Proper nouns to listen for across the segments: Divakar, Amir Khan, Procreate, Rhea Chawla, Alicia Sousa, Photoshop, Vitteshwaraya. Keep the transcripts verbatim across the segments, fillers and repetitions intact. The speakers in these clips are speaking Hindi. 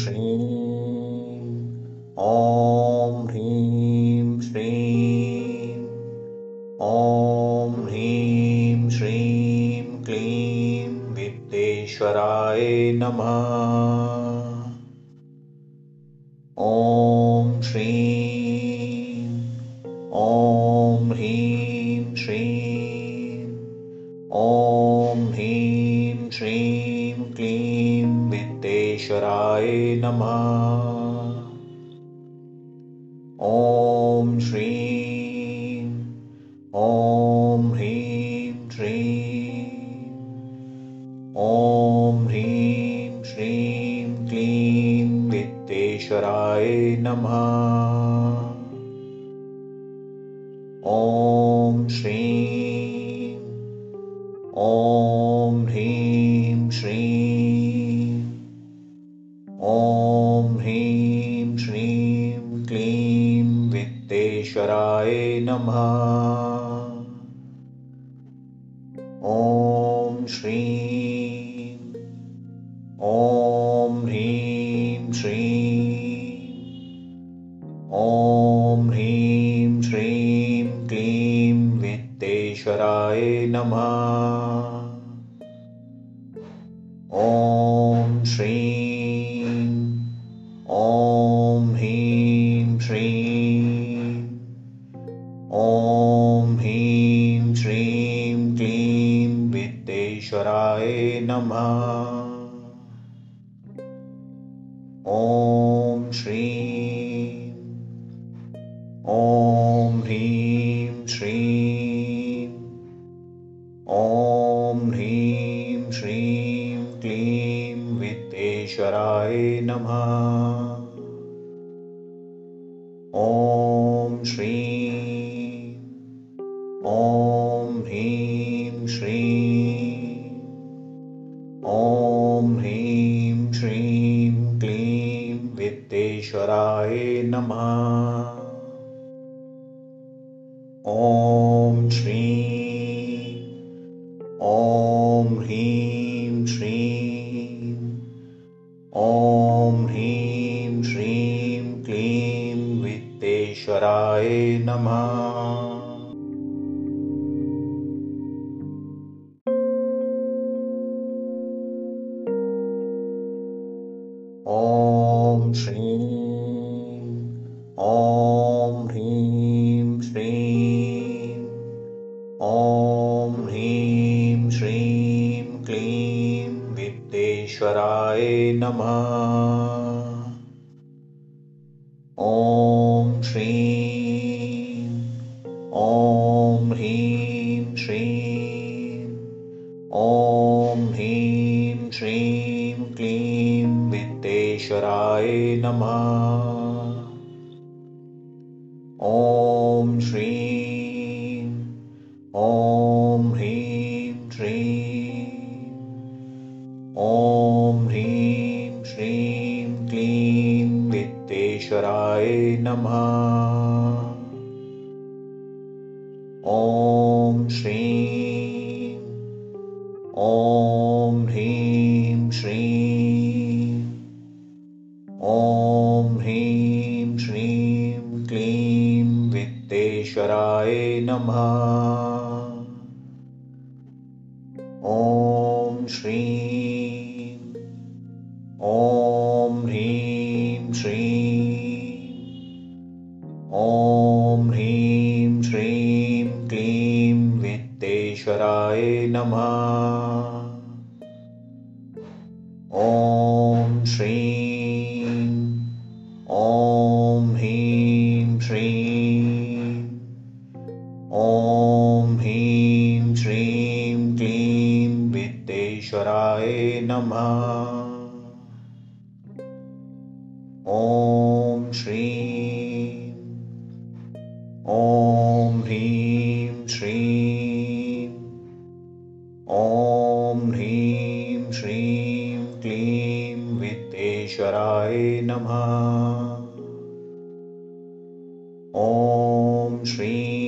श्रीं ॐ ह्रीं श्रीं ॐ ह्रीं श्रीं क्लीं वित्तेश्वराय नमः। ॐ श्रीं ॐ ह्रीं श्रीं ॐ ह्रीं श्रीं क्लीं वित्तेश्वराय नमः। ॐ श्रीं ॐ ह्रीं श्रीं ॐ ह्रीं श्रीं क्लीं वित्तेश्वराय नमः। ॐ श्रीं ॐ ह्रीं श्रीं ॐ ह्रीं श्रीं क्लीं वित्तेश्वराय नमः। ॐ श्रीं ॐ ह्रीं श्रीं ॐ ह्रीं श्रीं क्लीं वित्तेश्वराय नमः। ॐ श्रीं ॐ ह्रीं श्रीं ॐ ह्रीं श्रीं क्लीं वित्तेश्वराय नमः। ॐ श्रीं ॐ ह्रीं श्रीं ॐ ह्रीं श्रीं क्लीं वित्तेश्वराय नमः। ॐ श्रीं ॐ ह्रीं श्रीं ॐ ह्रीं श्रीं क्लीं वित्तेश्वराय नमः। ॐ श्रीं ॐ ह्रीं श्रीं ॐ ह्रीं श्रीं क्लीं वित्तेश्वराय नमः। ॐ श्रीं ॐ ह्रीं श्रीं ॐ ह्रीं श्रीं क्लीं वित्तेश्वराय नमः। ॐ श्रीं ॐ ह्रीं श्रीं ॐ ह्रीं श्रीं क्लीं वित्तेश्वराय नमः। ॐ श्रीं ॐ ह्रीं श्रीं ॐ ह्रीं श्रीं क्लीं वित्तेश्वराय नमः। ॐ श्रीं ॐ ह्रीं श्रीं ॐ ह्रीं श्रीं क्लीं वित्तेश्वराय नमः। ॐ श्रीं ॐ ह्रीं श्रीं ॐ ह्रीं श्रीं क्लीं वित्तेश्वराय नमः। ॐ श्रीं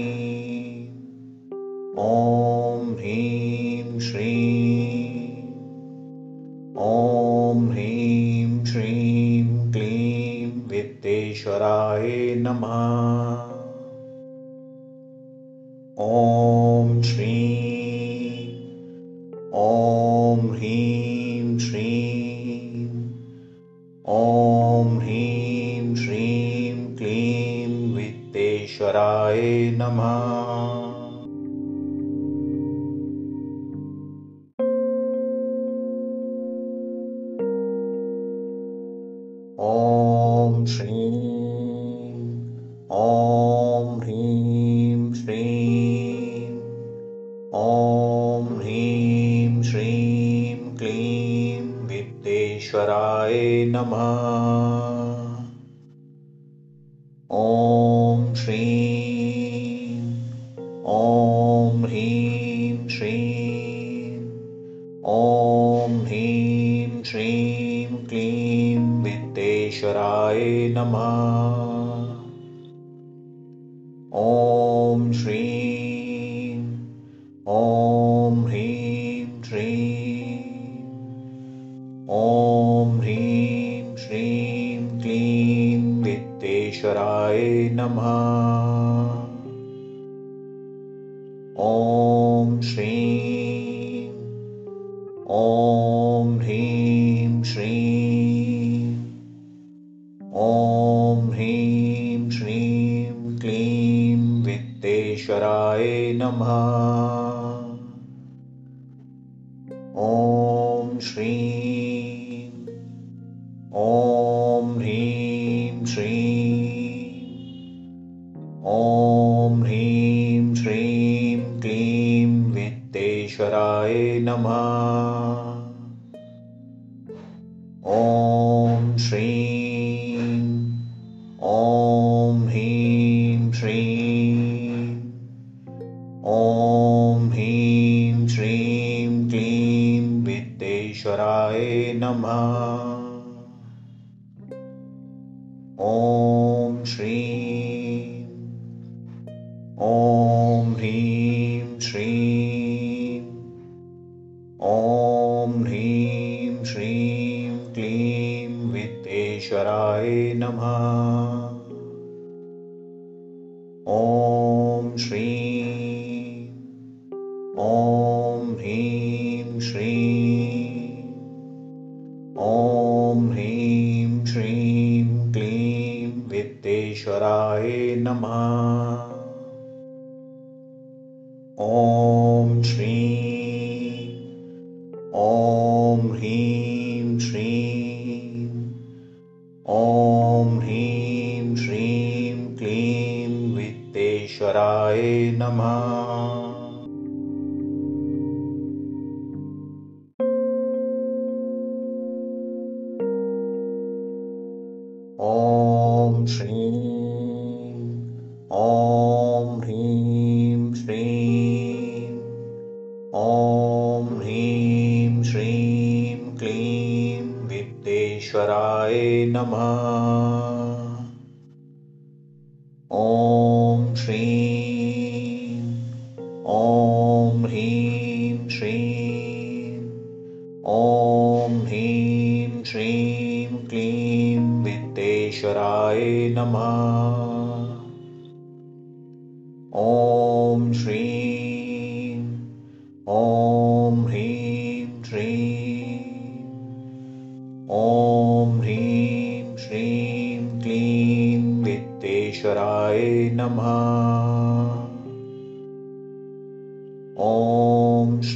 ॐ ह्रीं श्रीं ॐ ह्रीं श्रीं क्लीं वित्तेश्वराय नमः। ॐ श्रीं ॐ ह्रीं श्रीं ॐ ह्रीं श्रीं क्लीं वित्तेश्वराय नमः। ॐ श्रीं ॐ ह्रीं श्रीं ॐ ह्रीं श्रीं ॐ ह्रीं श्रीं क्लीं वित्तेश्वराय नमः। ॐ श्रीं ॐ ह्रीं श्रीं ॐ ह्रीं श्रीं क्लीं वित्तेश्वराय नमः। ॐ श्रीं ॐ ह्रीं श्रीं ॐ ह्रीं श्रीं क्लीं वित्तेश्वराय नमः। ॐ श्रीं ॐ ह्रीं श्रीं ॐ ह्रीं श्रीं क्लीं वित्तेश्वराय नमः। ॐ श्रीं ॐ ह्रीं श्रीं ॐ ह्रीं श्रीं क्लीं वित्तेश्वराय नमः। ॐ श्रीं ॐ ह्रीं श्रीं ॐ ह्रीं श्रीं क्लीं वित्तेश्वराय नमः। ॐ श्रीं ॐ ह्रीं श्रीं ॐ ह्रीं श्रीं क्लीं वित्तेश्वराय नमः। ॐ श्रीं ॐ ह्रीं श्रीं ॐ ह्रीं श्रीं क्लीं वित्तेश्वराय नमः। ॐ श्रीं ॐ ह्रीं श्रीं ॐ ह्रीं श्रीं क्लीं वित्तेश्वराय नमः। ॐ श्रीं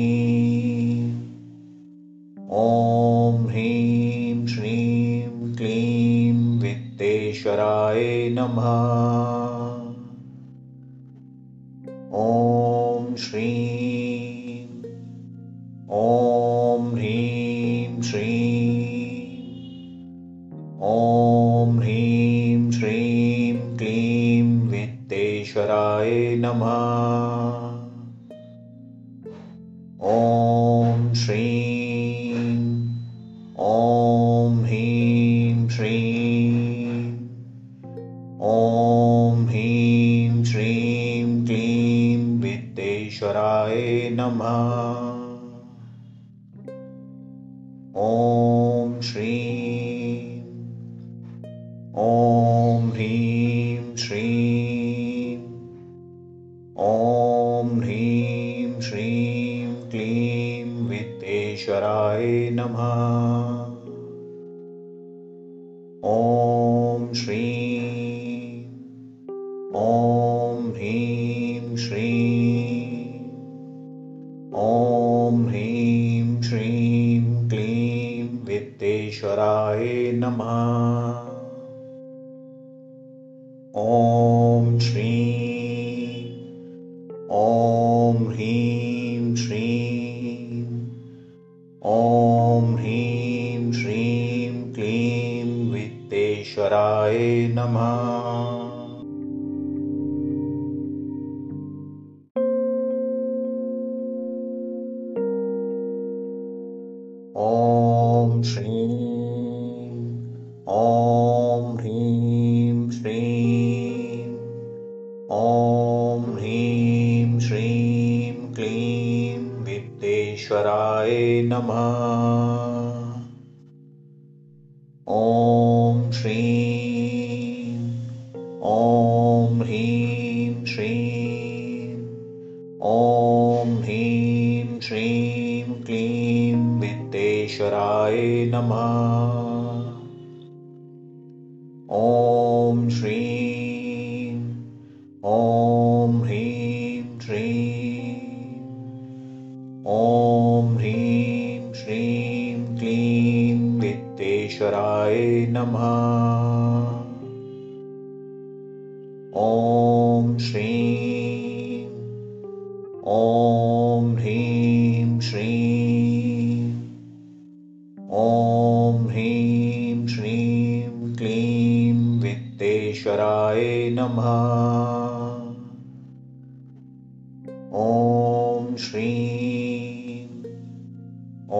ॐ ह्रीं श्रीं ॐ ह्रीं श्रीं क्लीं वित्तेश्वराय नमः। ॐ श्रीं ॐ ह्रीं श्रीं ॐ ह्रीं श्रीं क्लीं वित्तेश्वराय नमः। ॐ श्रीं ॐ ह्रीं श्रीं ॐ ह्रीं श्रीं क्लीं वित्तेश्वराय नमः। ॐ श्रीं ॐ ह्रीं श्रीं ॐ ह्रीं श्रीं क्लीं वित्तेश्वराय नमः। ॐ श्रीं ॐ ह्रीं श्रीं ॐ ह्रीं श्रीं क्लीं वित्तेश्वराय नमः। ॐ श्रीं ॐ ह्रीं श्रीं ॐ ह्रीं श्रीं क्लीं वित्तेश्वराय नमः। ॐ श्रीं ॐ ह्रीं श्रीं ॐ ह्रीं श्रीं क्लीं वित्तेश्वराय नमः। ॐ श्रीं ॐ ह्रीं श्रीं ॐ ह्रीं श्रीं क्लीं वित्तेश्वराय नमः। ॐ श्रीं ह्रीं श्रीं ॐ ह्रीं श्रीं क्लीं वित्तेश्वराय नमः। ॐ श्रीं ॐ ह्रीं श्रीं ॐ ह्रीं श्रीं क्लीं वित्तेश्वराय नमः। ॐ श्रीं ॐ ह्रीं श्रीं ॐ ह्रीं श्रीं क्लीं वित्तेश्वराय नमः। ॐ श्रीं ॐ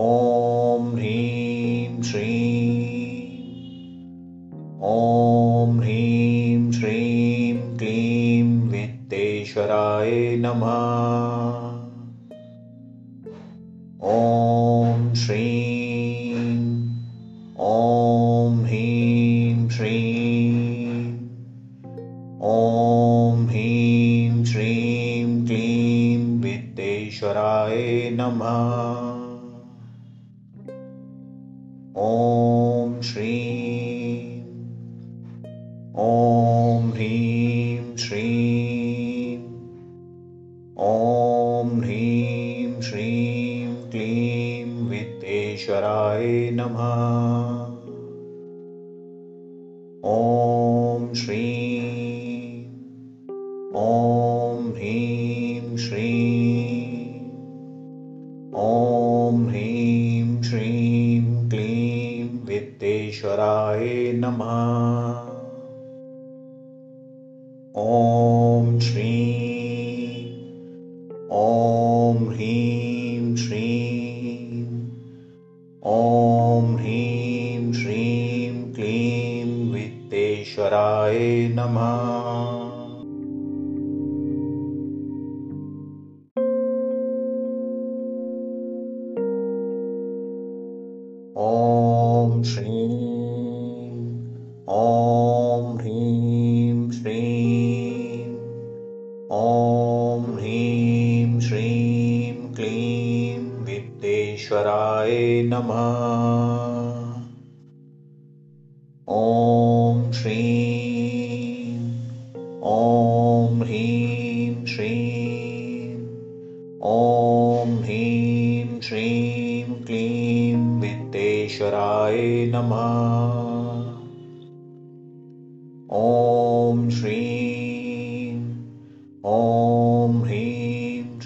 ह्रीं श्रीं ॐ ह्रीं श्रीं क्लीं वित्तेश्वराय नमः। ॐ श्रीं ॐ ह्रीं श्रीं ॐ ह्रीं श्रीं क्लीं वित्तेश्वराय नमः। ॐ श्रीं ॐ ह्रीं श्रीं ॐ ह्रीं श्रीं क्लीं वित्तेश्वराय नमः। ॐ श्रीं ॐ ह्रीं श्रीं ॐ ह्रीं श्रीं क्लीं वित्तेश्वराय नमः। ॐ श्रीं ॐ ह्रीं श्रीं ॐ ह्रीं श्रीं क्लीं वित्तेश्वराय नमः। ॐ श्रीं ॐ ह्रीं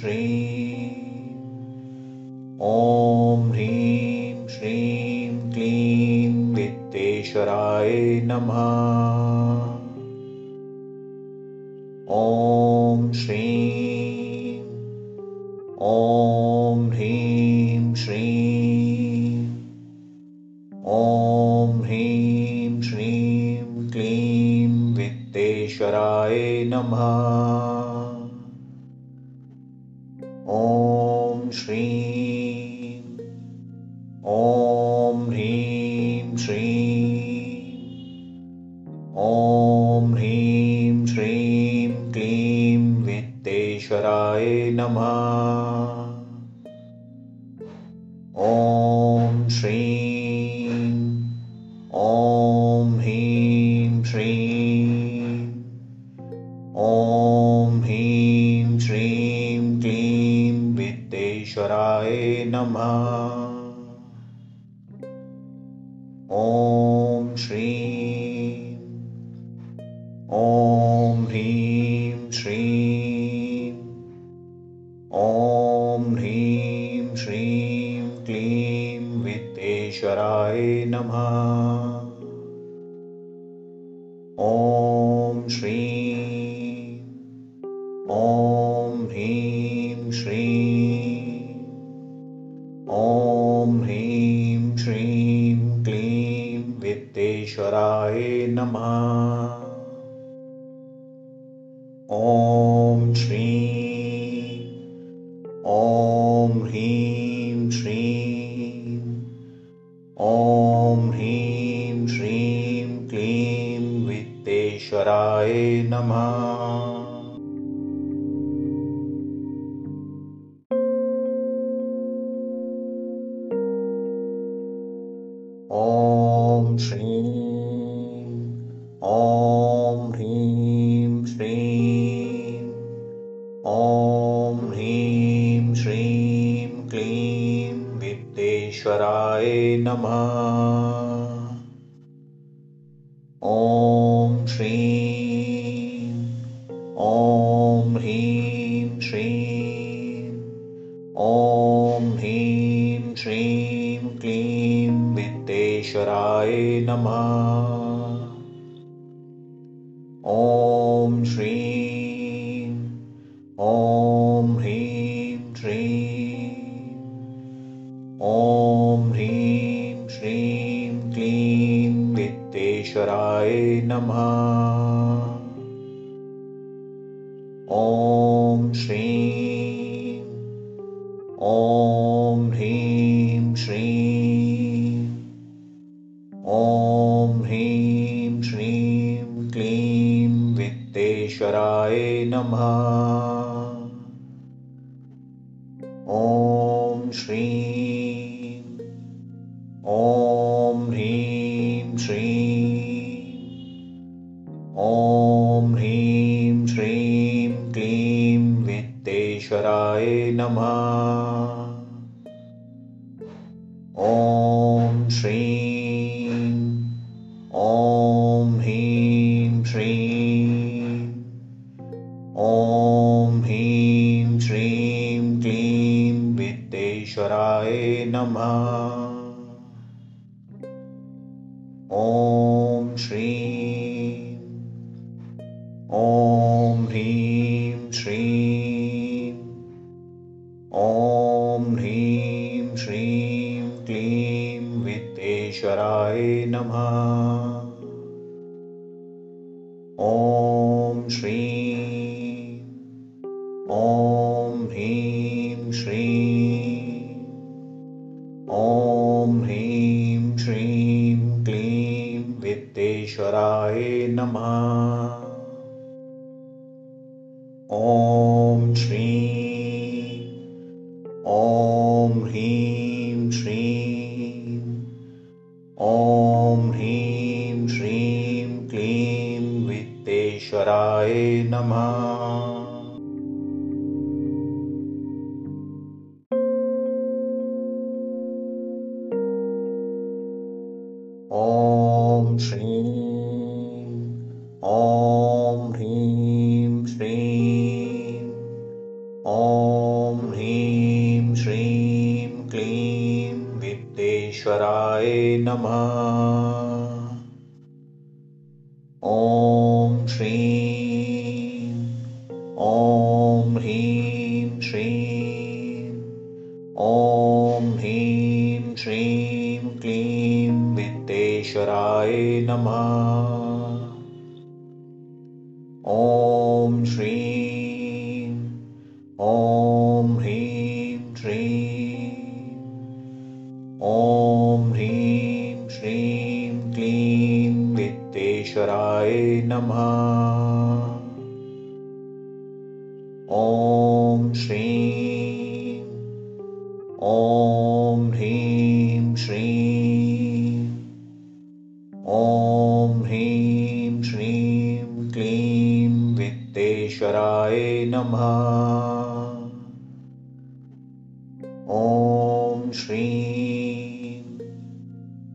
श्रीं ॐ ह्रीं श्रीं क्लीं वित्तेश्वराय नमः। ॐ श्रीं ॐ ह्रीं श्रीं ॐ ह्रीं श्रीं क्लीं वित्तेश्वराय नमः। ॐ श्रीं ॐ ह्रीं श्रीं ॐ ह्रीं श्रीं क्लीं वित्तेश्वराय नमः। ॐ श्रीं ॐ ह्रीं श्रीं ॐ ह्रीं श्रीं क्लीं वित्तेश्वराय नमः। ॐ श्रीं ॐ ह्रीं श्रीं ॐ ह्रीं श्रीं क्लीं वित्तेश्वराय नमः। ॐ श्रीं ॐ ह्रीं श्रीं ॐ ह्रीं श्रीं वित्तेश्वराय नमः। ॐ श्रीं ॐ ह्रीं श्रीं ॐ ह्रीं श्रीं क्लीं वित्तेश्वराय नमः। ॐ श्रीं ॐ ह्रीं श्रीं ॐ ह्रीं श्रीं क्लीं वित्तेश्वराय नमः। ॐ श्रीं ॐ ह्रीं श्रीं ॐ ह्रीं श्रीं क्लीं वित्तेश्वराय नमः। ॐ श्रीं ॐ ह्रीं श्रीं ॐ ह्रीं श्रीं क्लीं वित्तेश्वराय नमः। ॐ श्रीं ॐ ह्रीं श्रीं ॐ ह्रीं श्रीं क्लीं वित्तेश्वराय नमः। ॐ श्रीं ॐ ह्रीं श्रीं ॐ ह्रीं श्रीं क्लीं वित्तेश्वराय नमः। ॐ श्रीं ॐ ह्रीं श्रीं ॐ ह्रीं श्रीं क्लीं वित्तेश्वराय नमः। ॐ श्रीं ॐ ह्रीं श्रीं ॐ ह्रीं श्रीं क्लीं वित्तेश्वराय नमः। ॐ श्रीं ॐ ह्रीं श्रीं ॐ ह्रीं श्रीं क्लीं वित्तेश्वराय नमः। ॐ श्रीं ॐ ह्रीं श्रीं ॐ ह्रीं श्रीं क्लीं वित्तेश्वराय नमः। ॐ श्रीं ॐ ह्रीं श्रीं ॐ ह्रीं श्रीं क्लीं वित्तेश्वराय नमः। ॐ श्रीं ॐ ह्रीं श्रीं ॐ ह्रीं श्रीं क्लीं वित्तेश्वराय नमः। ॐ श्रीं ॐ ह्रीं श्रीं ॐ ह्रीं श्रीं क्लीं वित्तेश्वराय नमः। ॐ श्रीं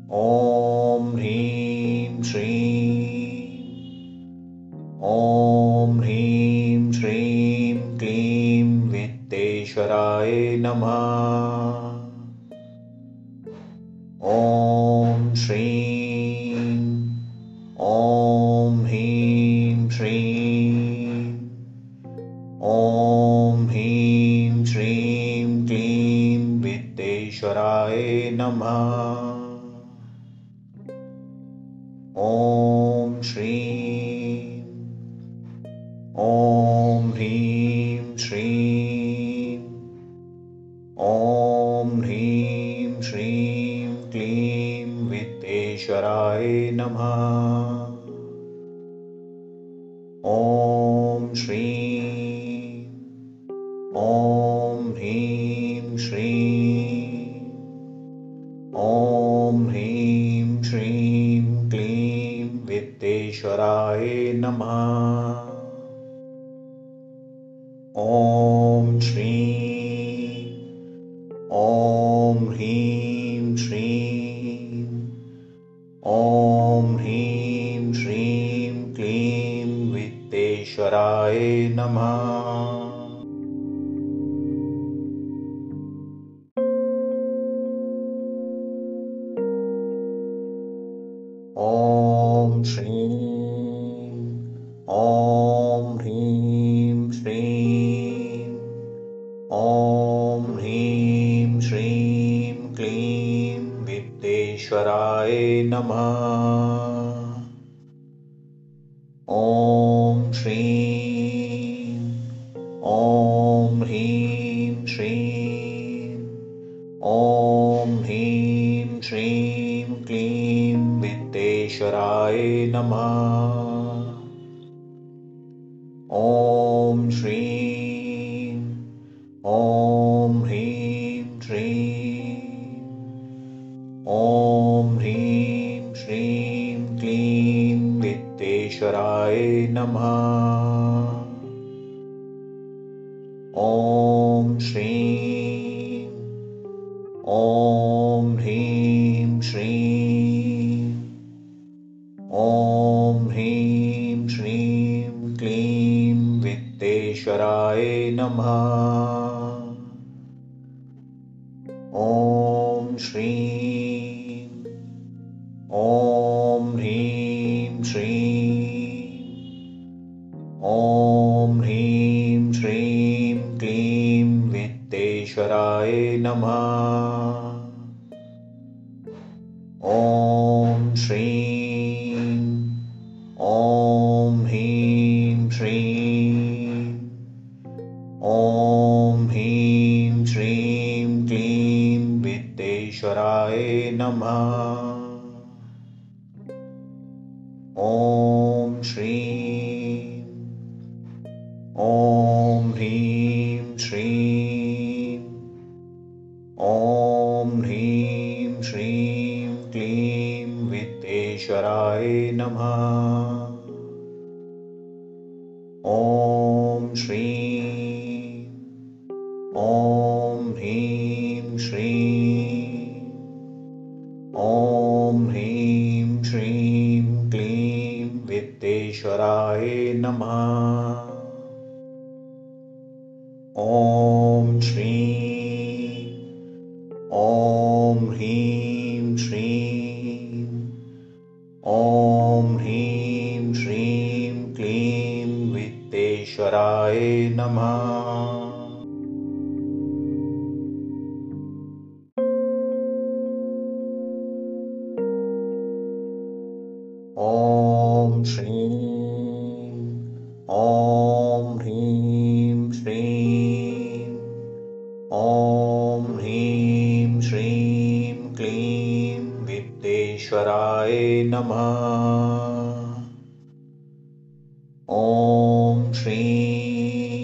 ॐ ह्रीं श्रीं ॐ ह्रीं श्रीं क्लीं वित्तेश्वराय नमः। ॐ श्रीं ॐ ह्रीं श्रीं ॐ ह्रीं श्रीं क्लीं वित्तेश्वराय नमः। ॐ श्रीं ॐ ह्रीं श्रीं ॐ ह्रीं श्रीं क्लीं वित्तेश्वराय नमः। ॐ श्रीं ॐ ह्रीं श्रीं ॐ ह्रीं श्रीं क्लीं वित्तेश्वराय नमः। ॐ श्रीं ॐ ह्रीं श्रीं ॐ ह्रीं श्रीं क्लीं वित्तेश्वराय नमः। ॐ श्रीं ॐ ह्रीं श्रीं ॐ ह्रीं श्रीं क्लीं वित्तेश्वराय नमः। ॐ ओम श्रीं ओम ह्रीं श्रीं ओम ह्रीं श्रीं क्लीं वित्तेश्वराय नमः। ओम श्रीं ओम ह्रीं श्रीं ओम ह्रीं श्रीं क्लीं वित्तेश्वराय नमः। ओम श्रीं ओम ह्रीं श्रीं ओम ह्रीं श्रीं क्लीं वित्तेश्वराय नमः। ओम श्रीं ओम ह्रीं श्रीं ओम ह्रीं श्रीं क्लीं वित्तेश्वराय नमः। ओम श्रीं ओम ह्रीं श्रीं ओम ह्रीं श्रीं क्लीं वित्तेश्वराय नमः। ओम श्रीं ओम ह्रीं श्रीं ओम ह्रीं श्रीं क्लीं वित्तेश्वराय नमः। ओम श्रीं ओम ह्रीं श्रीं ओम ह्रीं श्रीं क्लीं वित्तेश्वराय नमः। ओम श्रीं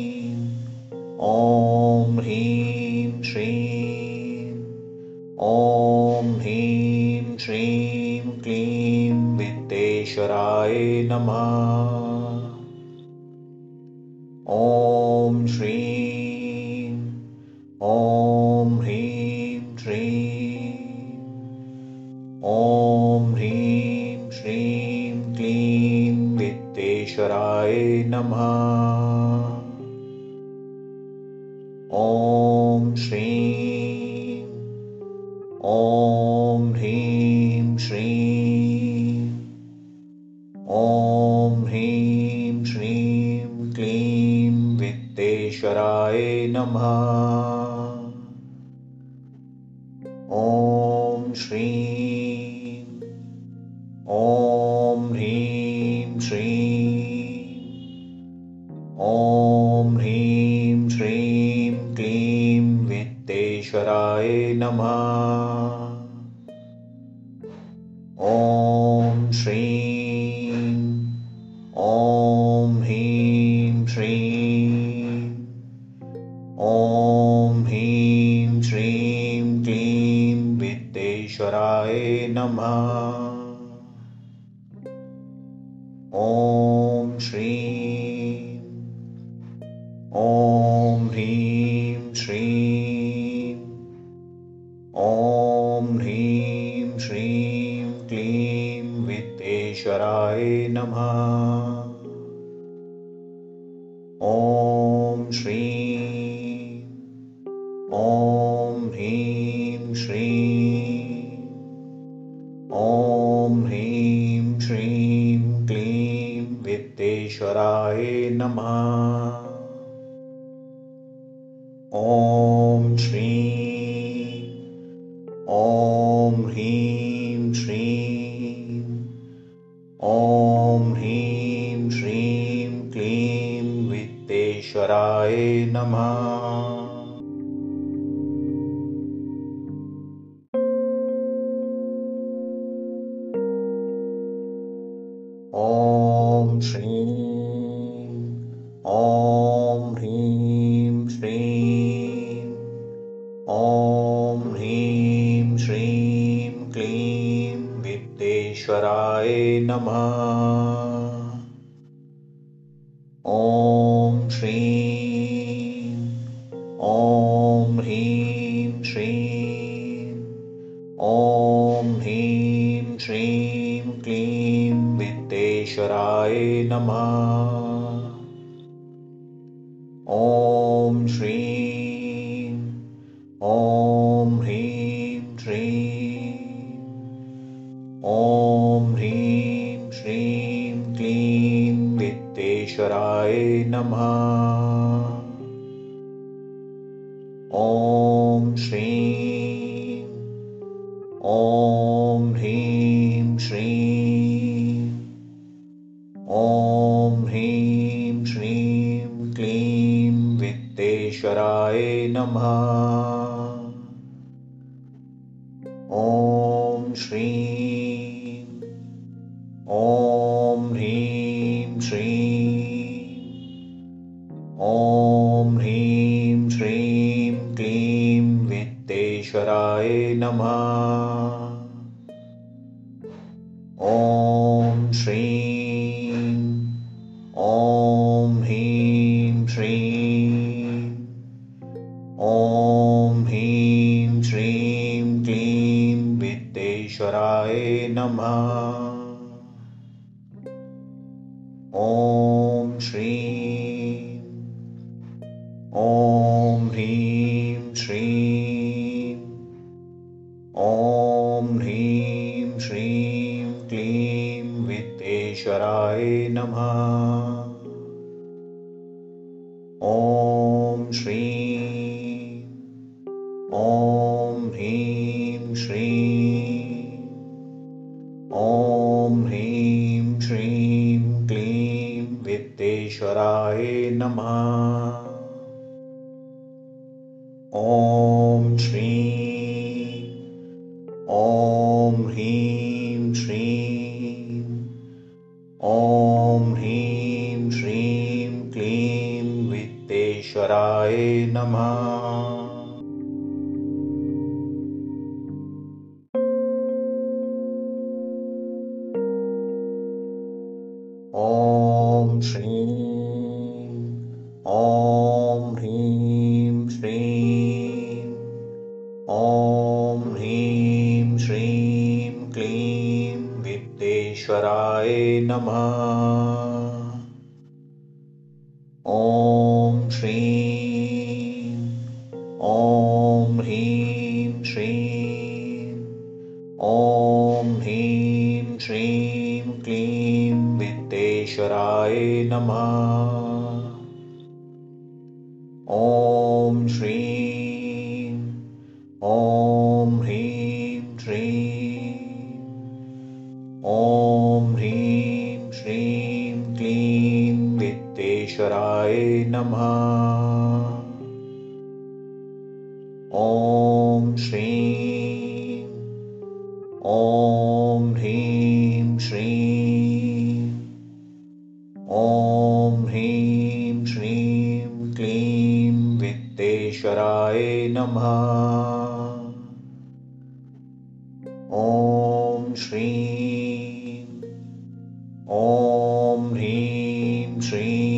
ओम ह्रीं श्रीं ओम ह्रीं श्रीं क्लीं वित्तेश्वराय नमः। ओम श्रीं ओम ह्रीं श्रीं ओम ह्रीं श्रीं क्लीं वित्तेश्वराय नमः। ओम श्रीं ओम ह्रीं श्रीं ओम ह्रीं श्रीं क्लीं वित्तेश्वराय नमः। ओम श्रीं ओम ह्रीं श्रीं ओम ह्रीं श्रीं क्लीं वित्तेश्वराय नमः। ओम श्रीं ओम ह्रीं श्रीं ओम ह्रीं श्रीं क्लीं वित्तेश्वराय नमः। ओम श्रीं ओम ह्रीं श्रीं ओम ह्रीं श्रीं क्लीं वित्तेश्वराय नमः। ओम श्रीं ओम ह्रीं श्रीं ओम ह्रीं श्रीं क्लीं वित्तेश्वराय नमः। ओम श्रीं ओम ह्रीं श्रीं ओम ह्रीं श्रीं क्लीं वित्तेश्वराय नमः। ओम श्रीं ओम ह्रीं श्रीं ओम ह्रीं श्रीं क्लीं वित्तेश्वराय नमः। ओम श्रीं ओम ॐ ह्रीं श्रीं ॐ ह्रीं श्रीं क्लीं वित्तेश्वराय नमः। ॐ श्रीं ॐ ह्रीं श्रीं ॐ ह्रीं श्रीं क्लीं वित्तेश्वराय नमः। ॐ श्रीं ॐ ह्रीं श्रीं ॐ ह्रीं श्रीं क्लीं वित्तेश्वराय नमः। ॐ श्रीं ॐ ह्रीं श्रीं ॐ ह्रीं श्रीं क्लीं वित्तेश्वराय नमः। ॐ श्रीं ॐ ह्रीं श्रीं ॐ ह्रीं श्रीं क्लीं वित्तेश्वराय नमः। ॐ श्रीं ॐ ह्रीं श्रीं ॐ ह्रीं श्रीं क्लीं वित्तेश्वराय नमः। ॐ श्रीं ॐ ह्रीं श्रीं ॐ ह्रीं श्रीं क्लीं वित्तेश्वराय नमः। ॐ श्रीं ॐ ह्रीं श्रीं ॐ ह्रीं श्रीं क्लीं वित्तेश्वराय नमः। ॐ श्रीं ॐ ह्रीं श्रीं ॐ ह्रीं श्रीं क्लीं वित्तेश्वराय नमः। ॐ श्रीं ॐ ह्रीं श्रीं ॐ ह्रीं श्रीं क्लीं वित्तेश्वराय नमः। ॐ श्रीं ॐ ह्रीं श्रीं ॐ ह्रीं श्रीं क्लीं वित्तेश्वराय नमः। ॐ श्रीं ॐ ह्रीं श्रीं ॐ ह्रीं श्रीं क्लीं वित्तेश्वराय नमः। ॐ श्रीं ॐ ह्रीं श्रीं ॐ ह्रीं श्रीं क्लीं वित्तेश्वराय नमः। ॐ श्रीं ॐ ह्रीं श्रीं ॐ ह्रीं श्रीं क्लीं वित्तेश्वराय नमः। ॐ श्रीं ॐ ह्रीं श्रीं ॐ ह्रीं श्रीं क्लीं वित्तेश्वराय नमः। ॐ श्रीं ॐ ह्रीं श्रीं ॐ ह्रीं श्रीं क्लीं वित्तेश्वराय नमः। ॐ श्रीं ॐ ह्रीं श्रीं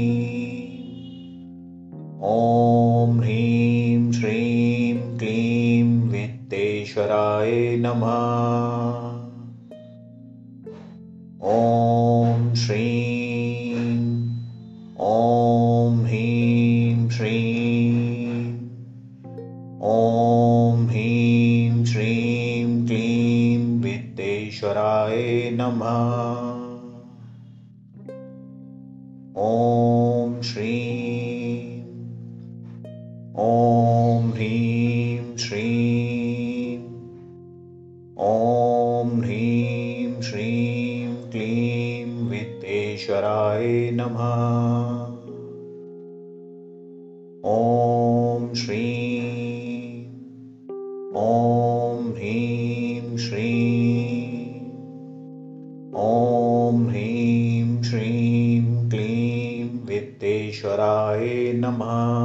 ॐ श्रीं ॐ ह्रीं श्रीं क्लीं वित्तेश्वराय नमः। ॐ श्रीं ॐ ह्रीं श्रीं ॐ ह्रीं श्रीं क्लीं वित्तेश्वराय नमः। ॐ श्रीं ॐ ह्रीं श्रीं ॐ ह्रीं श्रीं क्लीं वित्तेश्वराय नमः।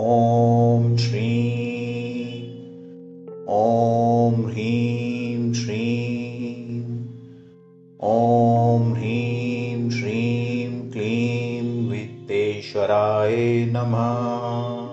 ॐ श्रीं ॐ ह्रीं श्रीं ॐ ह्रीं श्रीं क्लीं वित्तेश्वराय नमः।